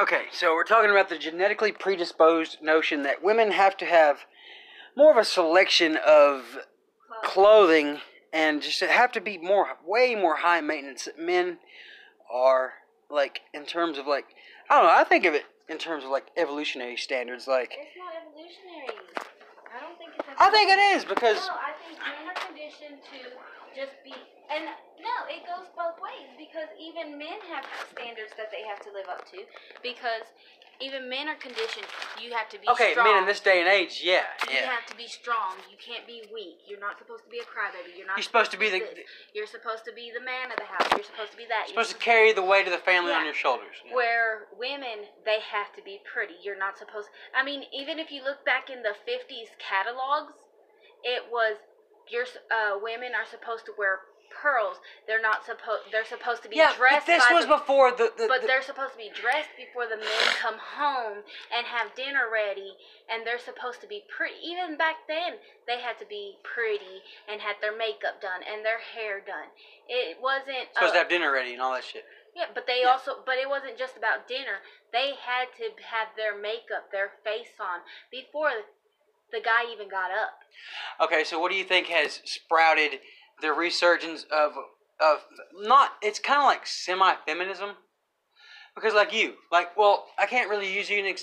Okay, so we're talking about the genetically predisposed notion that women have to have more of a selection of clothing and just have to be way more high maintenance. Men are, like, in terms of, like, I don't know, I think of it in terms of, like, evolutionary standards, like... It's not evolutionary. I don't think it's evolutionary. I think it is, because... No, I think men are conditioned to just be... And no, it goes both ways, because even men have standards that they have to live up to, because even men are conditioned, you have to be strong. Okay, men in this day and age, yeah. You have to be strong. You can't be weak. You're not supposed to be a crybaby. You're supposed to be the man of the house. You're supposed to be that. You're supposed to carry the weight of the family on your shoulders. Yeah. Where women, they have to be pretty. You're not supposed... I mean, even if you look back in the 50s catalogs, it was... women are supposed to wear... pearls. They're supposed to be dressed. Yeah, this was before the. But they're supposed to be dressed before the men come home and have dinner ready, and they're supposed to be pretty. Even back then, they had to be pretty and had their makeup done and their hair done. It wasn't supposed to have dinner ready and all that shit. Yeah, but they also, but it wasn't just about dinner. They had to have their makeup, their face on before the guy even got up. Okay, so what do you think has sprouted the resurgence it's kind of like semi-feminism, because I can't really use you as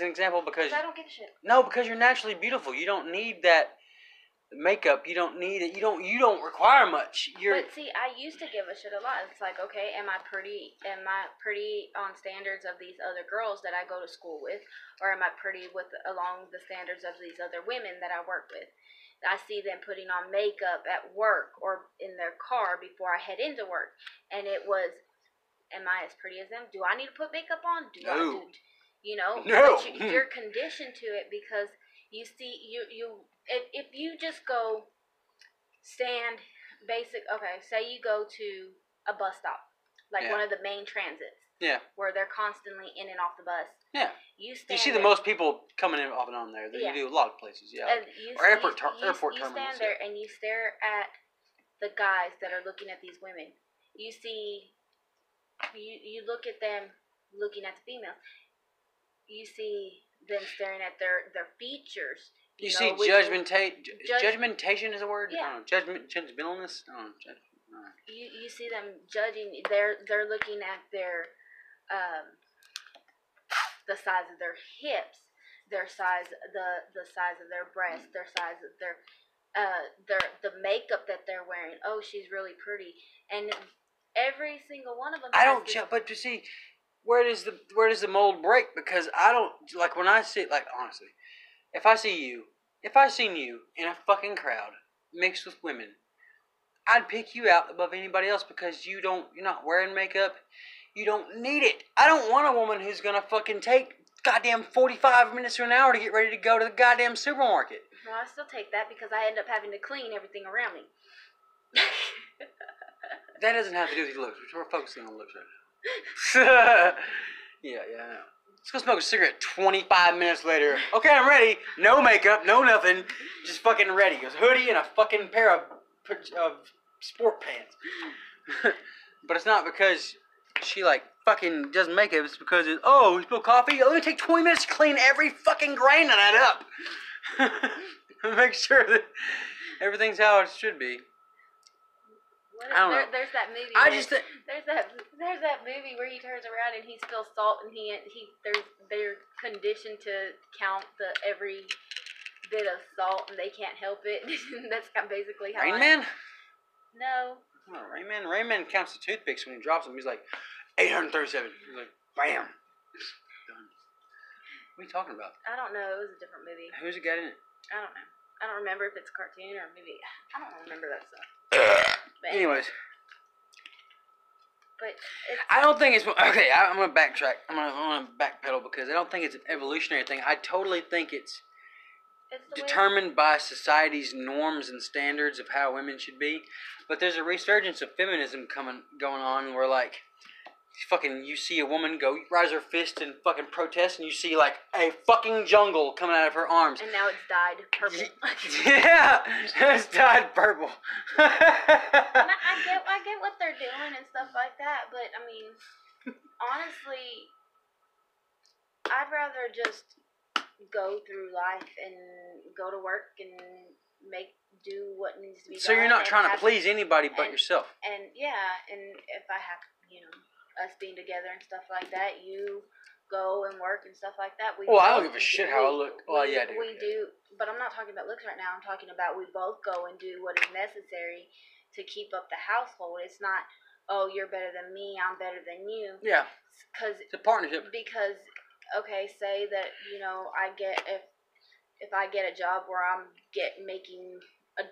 an example because I don't give a shit. No, because you're naturally beautiful. You don't need that makeup. You don't need it. You don't require much. But see, I used to give a shit a lot. It's like, okay, am I pretty? Am I pretty on standards of these other girls that I go to school with, or am I pretty along the standards of these other women that I work with? I see them putting on makeup at work or in their car before I head into work. And it was, am I as pretty as them? Do I need to put makeup on? No. But you're conditioned to it because you see, if you just go stand basic, okay, say you go to a bus stop, like one of the main transits. Yeah. Where they're constantly in and off the bus. Yeah. You see the most people coming in off and on there. You do a lot of places. Yeah. Or airport terminals. You stand there and you stare at the guys that are looking at these women. You look at them looking at the females. You see them staring at their features. You see judgmentation is a word? Yeah. Judgmentalness? You see them judging. They're looking at their... the size of their hips, the size of their breasts, their size of the makeup that they're wearing. Oh, she's really pretty, and every single one of them. But you see, where does the mold break? Because I don't like when I see, like, honestly, if I seen you in a fucking crowd mixed with women, I'd pick you out above anybody else because you're not wearing makeup. You don't need it. I don't want a woman who's going to fucking take goddamn 45 minutes to an hour to get ready to go to the goddamn supermarket. Well, I still take that because I end up having to clean everything around me. That doesn't have to do with your lips. We're focusing on lips right now. Yeah, I know. Let's go smoke a cigarette 25 minutes later. Okay, I'm ready. No makeup, no nothing. Just fucking ready. It was a hoodie and a fucking pair of sport pants. But it's not because... she, like, fucking doesn't make it. It's because it's, oh, we spilled coffee? Let me take 20 minutes to clean every fucking grain of that up. Make sure that everything's how it should be. I don't know. There's that movie. There's that movie where he turns around and he spills salt and they're conditioned to count every bit of salt and they can't help it. That's basically how. Rain Man? No. Oh, Rain Man counts the toothpicks when he drops them. He's like, 837. He's like, bam. Done. What are you talking about? I don't know. It was a different movie. Who's it got in it? I don't know. I don't remember if it's a cartoon or a movie. I don't remember that stuff. But anyways. But I don't think it's... Okay, I'm going to backtrack. I'm going to backpedal because I don't think it's an evolutionary thing. I totally think it's determined by society's norms and standards of how women should be. But there's a resurgence of feminism going on where, like, fucking you see a woman go rise her fist and fucking protest and you see, like, a fucking jungle coming out of her arms. And now it's dyed purple. Yeah, it's dyed purple. And I get what they're doing and stuff like that, but, I mean, honestly, I'd rather just go through life and go to work and do what needs to be done. So you're not trying to please anybody but yourself. And yeah, and if I have, you know, us being together and stuff like that, you go and work and stuff like that. Well, I don't give a shit how I look. Well, yeah, I do. We do, but I'm not talking about looks right now. I'm talking about we both go and do what is necessary to keep up the household. It's not, oh, you're better than me, I'm better than you. Yeah. It's a partnership. Because, okay, say that, you know, I get, if I get a job where I'm making $1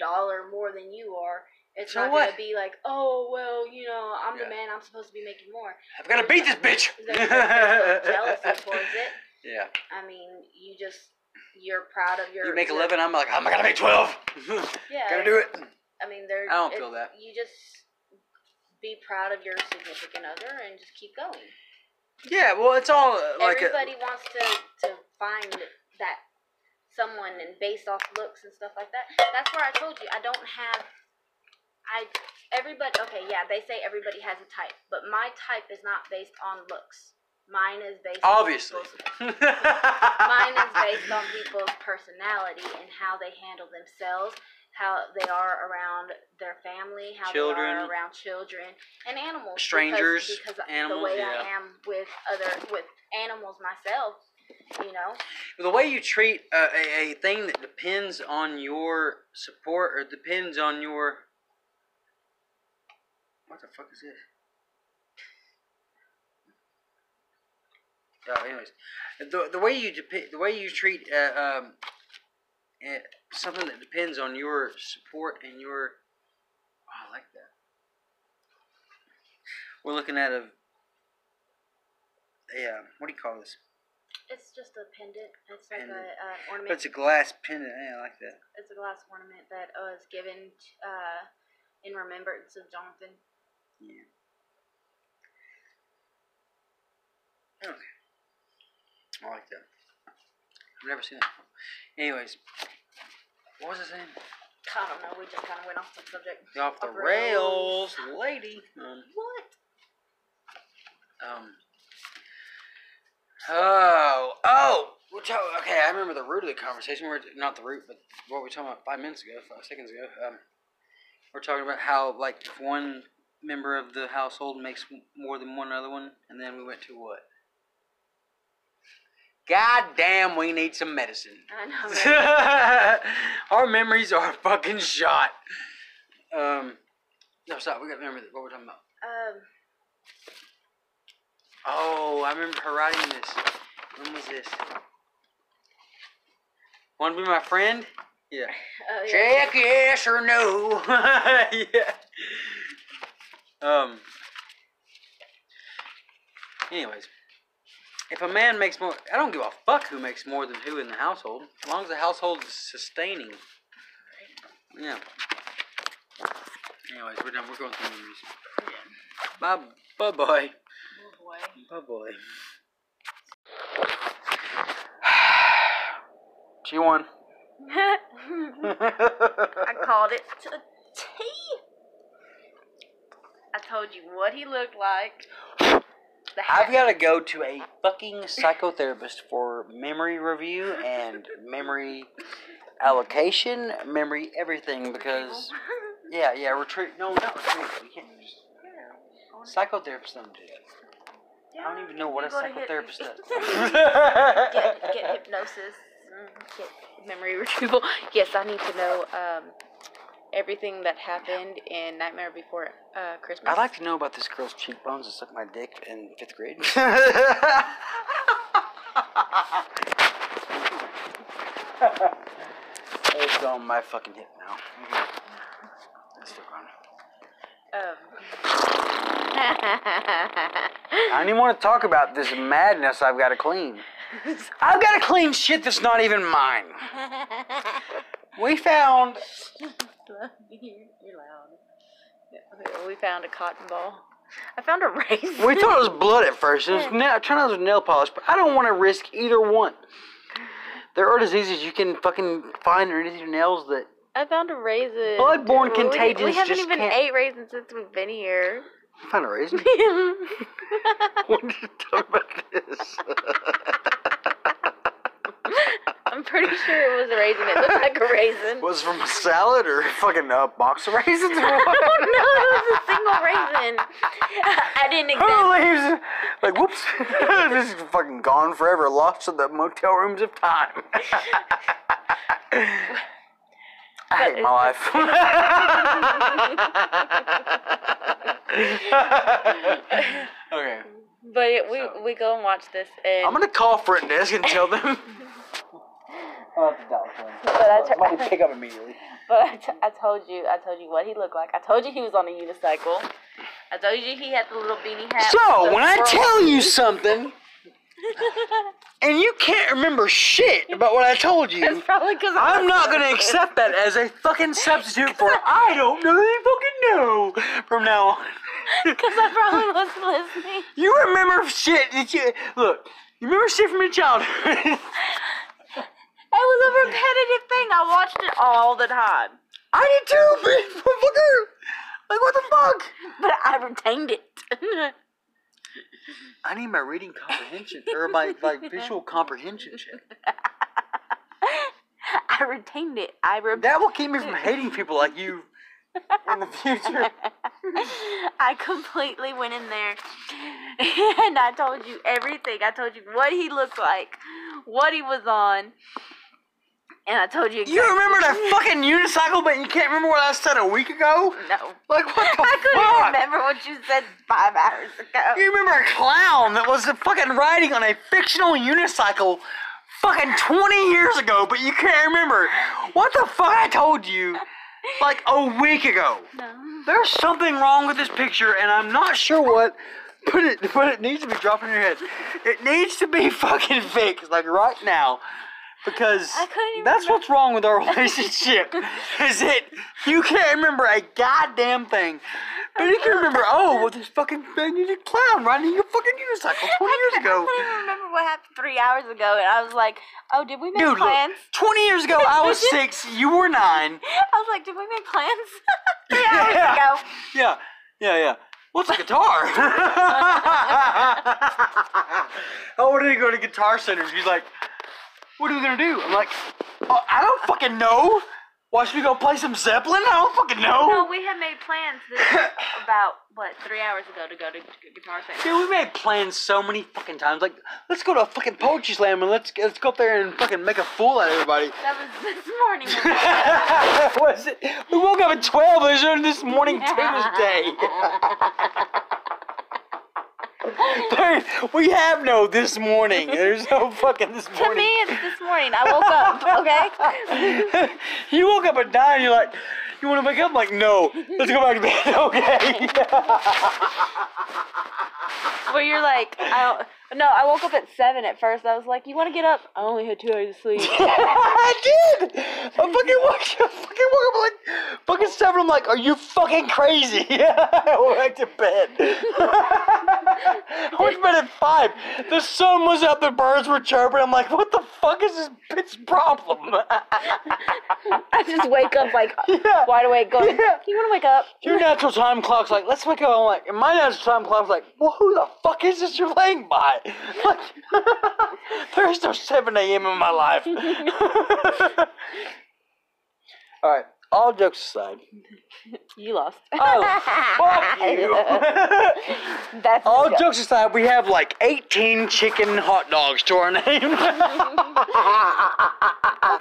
more than you are, it's so not going to be like, oh, well, you know, I'm the man, I'm supposed to be making more. I've got to beat this bitch. There's jealousy towards it. Yeah. I mean, you just, you're proud of your... You make 11, I'm like, I'm going to make 12. Yeah. Gotta do it. I mean, I don't feel that. You just be proud of your significant other and just keep going. Yeah, well, it's all like... Everybody wants to find that someone and based off looks and stuff like that. That's where I told you I don't have everybody. Okay, yeah, they say everybody has a type, but my type is not based on looks. Mine is based obviously on mine is based on people's personality and how they handle themselves, how they are around their family, how they are around children and animals, strangers, because animals, the way I am with animals myself. You know, the way you treat a thing that depends on your support or depends on your what the fuck is this? Oh, anyways, the way you treat something that depends on your support and your I like that. We're looking at a what do you call this? It's just a pendant. It's like an ornament. But it's a glass pendant. Yeah, I like that. It's a glass ornament that was given in remembrance of Jonathan. Yeah. Okay. I like that. I've never seen that before. Anyways, what was I saying? I don't know. We just kind of went off the subject. Off the rails, lady. What? Okay, I remember the root of the conversation. Not the root, but what we were talking about 5 seconds ago. We're talking about how, like, if one member of the household makes more than one other one, and then we went to what? God damn, we need some medicine. I know, right? Our memories are fucking shot. No, stop, we gotta remember what we're talking about. Oh, I remember her writing this. When was this? Want to be my friend? Yeah. Yeah. Check yes or no. Yeah. Anyways. If a man makes more... I don't give a fuck who makes more than who in the household. As long as the household is sustaining. Yeah. Anyways, we're done. We're going through movies. Yeah. Bye-bye. Oh boy. She won. I called it to a T. I told you what he looked like. I've got to go to a fucking psychotherapist for memory review and memory allocation, memory everything because. Yeah, retreat. No, not retreat. We can't just. Psychotherapists don't do that. Yeah, I don't even know what a psychotherapist does. get hypnosis, get memory retrieval. Yes, I need to know everything that happened in Nightmare Before Christmas. I'd like to know about this girl's cheekbones that sucked my dick in 5th grade. It's on my fucking hip now. That's still gone. I don't even want to talk about this madness I've got to clean. I've got to clean shit that's not even mine. We found... You're loud. We found a cotton ball. I found a razor. We thought it was blood at first. It turned out it was nail polish, but I don't want to risk either one. There are diseases you can fucking find underneath your nails that... I found a raisin. Bloodborne contagions. We haven't even ate raisins since we've been here. I found a raisin? What are you talking about this? raisin. Was it from a salad or fucking a box of raisins or what? No, it was a single raisin. I didn't exactly. Who leaves? Like, whoops. This is fucking gone forever, lost in the motel rooms of time. I hate my life. Okay. But we go and watch this, and I'm gonna call Front Desk and tell them. I'll have to dial for him. Somebody pick up immediately. But I told you what he looked like. I told you he was on a unicycle. I told you he had the little beanie hat. So when I tell you something, and you can't remember shit about what I told you, that's probably 'cause I'm not going to accept that as a fucking substitute for I don't really fucking know from now on. Because I probably wasn't listening. You remember shit that you... Look, you remember shit from your childhood. It was a repetitive thing. I watched it all the time. I did too, motherfucker. Like, what the fuck? But I retained it. I need my reading comprehension, or my visual comprehension shit. I retained it. That will keep me from hating people like you in the future. I completely went in there, and I told you everything. I told you what he looked like, what he was on, and I told you exactly. You remember that fucking unicycle, but you can't remember what I said a week ago? No. Like, what the fuck? I couldn't remember what you said 5 hours ago. You remember a clown that was fucking riding on a fictional unicycle fucking 20 years ago, but you can't remember what the fuck I told you like a week ago. No. There's something wrong with this picture, and I'm not sure what. But it needs to be dropped in your head. It needs to be fucking fixed, like right now. Because that's what's wrong with our relationship. Is it you can't remember a goddamn thing. But you can remember, oh, well, this fucking clown riding your fucking unicycle 20 years ago. I couldn't even remember what happened 3 hours ago, and I was like, oh, did we make plans? Look, 20 years ago, I was 6, you were 9. I was like, did we make plans? 3 hours ago. Yeah. What's a guitar? Oh, when did he go to Guitar Center? He's like, what are we gonna do? I'm like, oh, I don't fucking know. Why should we go play some Zeppelin? I don't fucking know. No, we had made plans about, what, 3 hours ago to go to Guitar Center. Dude, we made plans so many fucking times. Like, let's go to a fucking poetry slam and let's go up there and fucking make a fool out of everybody. That was this morning. What is it? We woke up at 12 and it was this morning Tuesday. We have no this morning. There's no fucking this morning. To me, it's this morning. I woke up, okay? You woke up at 9, you're like, you want to wake up? I'm like, no. Let's go back to bed, okay? Well, you're like, I woke up at 7 at first. I was like, you want to get up? I only had 2 hours of sleep. I did! I fucking woke up like fucking 7. I'm like, are you fucking crazy? I went back to bed. I went to bed at 5. The sun was up, the birds were chirping. I'm like, what the fuck is this bitch problem? I just wake up like wide awake going, you want to wake up? Your natural time clock's like, let's wake up. I'm like, and my natural time clock's like, well, who the fuck is this you're laying by? Like, there's no 7 a.m. in my life. All right, all jokes aside. You lost. Oh, fuck you. That's all jokes aside, we have like 18 chicken hot dogs to our name. That's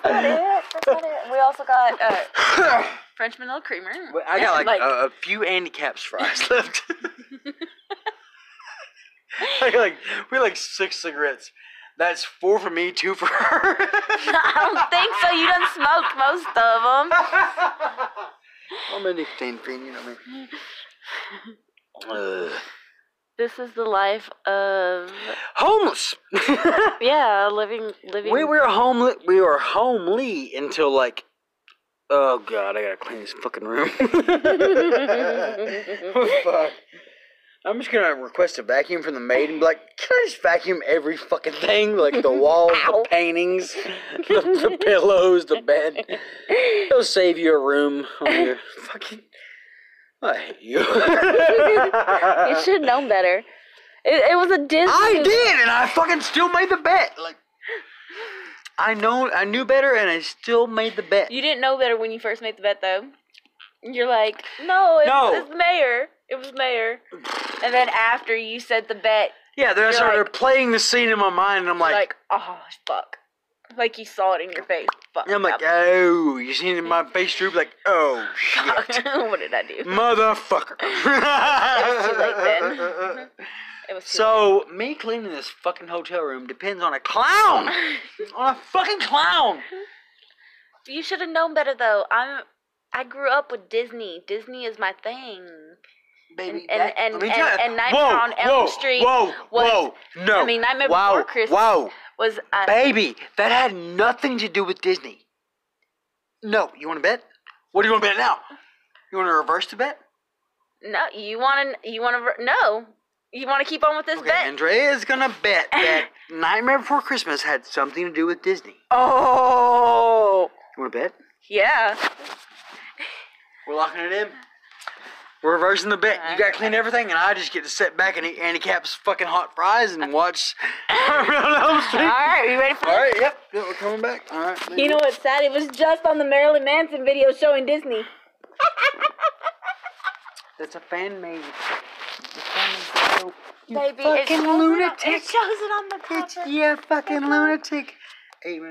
not it. We also got French vanilla creamer. I got like a few Andy Caps fries left. We had like 6 cigarettes. That's 4 for me, 2 for her. I don't think so. You done smoked most of them. I'm a nicotine fiend, you know what I mean? This is the life of homeless. Yeah, living. We were homeless. We were homely until like. Oh God, I gotta clean this fucking room. Oh, fuck. I'm just gonna request a vacuum from the maid and be like, can I just vacuum every fucking thing? Like the walls, the paintings, the pillows, the bed. It'll save you a room on your fucking. I hate you. You should have known better. It was a Disney. I did, and I fucking still made the bet. Like, I knew better, and I still made the bet. You didn't know better when you first made the bet, though. You're like, no, it's the mayor. It was the mayor. And then after you said the bet. Yeah, then I started playing the scene in my mind, and I'm like, oh, fuck. Like you saw it in your face. Fuck. And I'm like, oh, you seen it in my face, Drew? Like, oh, shit. What did I do? Motherfucker. It was too late then. It was too late. Me cleaning this fucking hotel room depends on a clown. On a fucking clown. You should have known better, though. I grew up with Disney. Disney is my thing. Baby, and Nightmare on Elm Street. No. I mean, Nightmare Before Christmas was. Baby, that had nothing to do with Disney. No, you want to bet? What do you want to bet now? You want to reverse the bet? No, you want to keep on with this bet. Andrea is gonna bet that Nightmare Before Christmas had something to do with Disney. Oh. You want to bet? Yeah. We're locking it in. We're reversing the bet. Right. You gotta clean everything, and I just get to sit back and eat Annie Cap's fucking hot fries and watch. Alright, you ready for this? Alright, yep, we're coming back. Alright. You know what's sad? It was just on the Marilyn Manson video showing Disney. That's a fan made. Baby, fucking lunatic. It shows it on the cover. Yeah, fucking lunatic. Amen.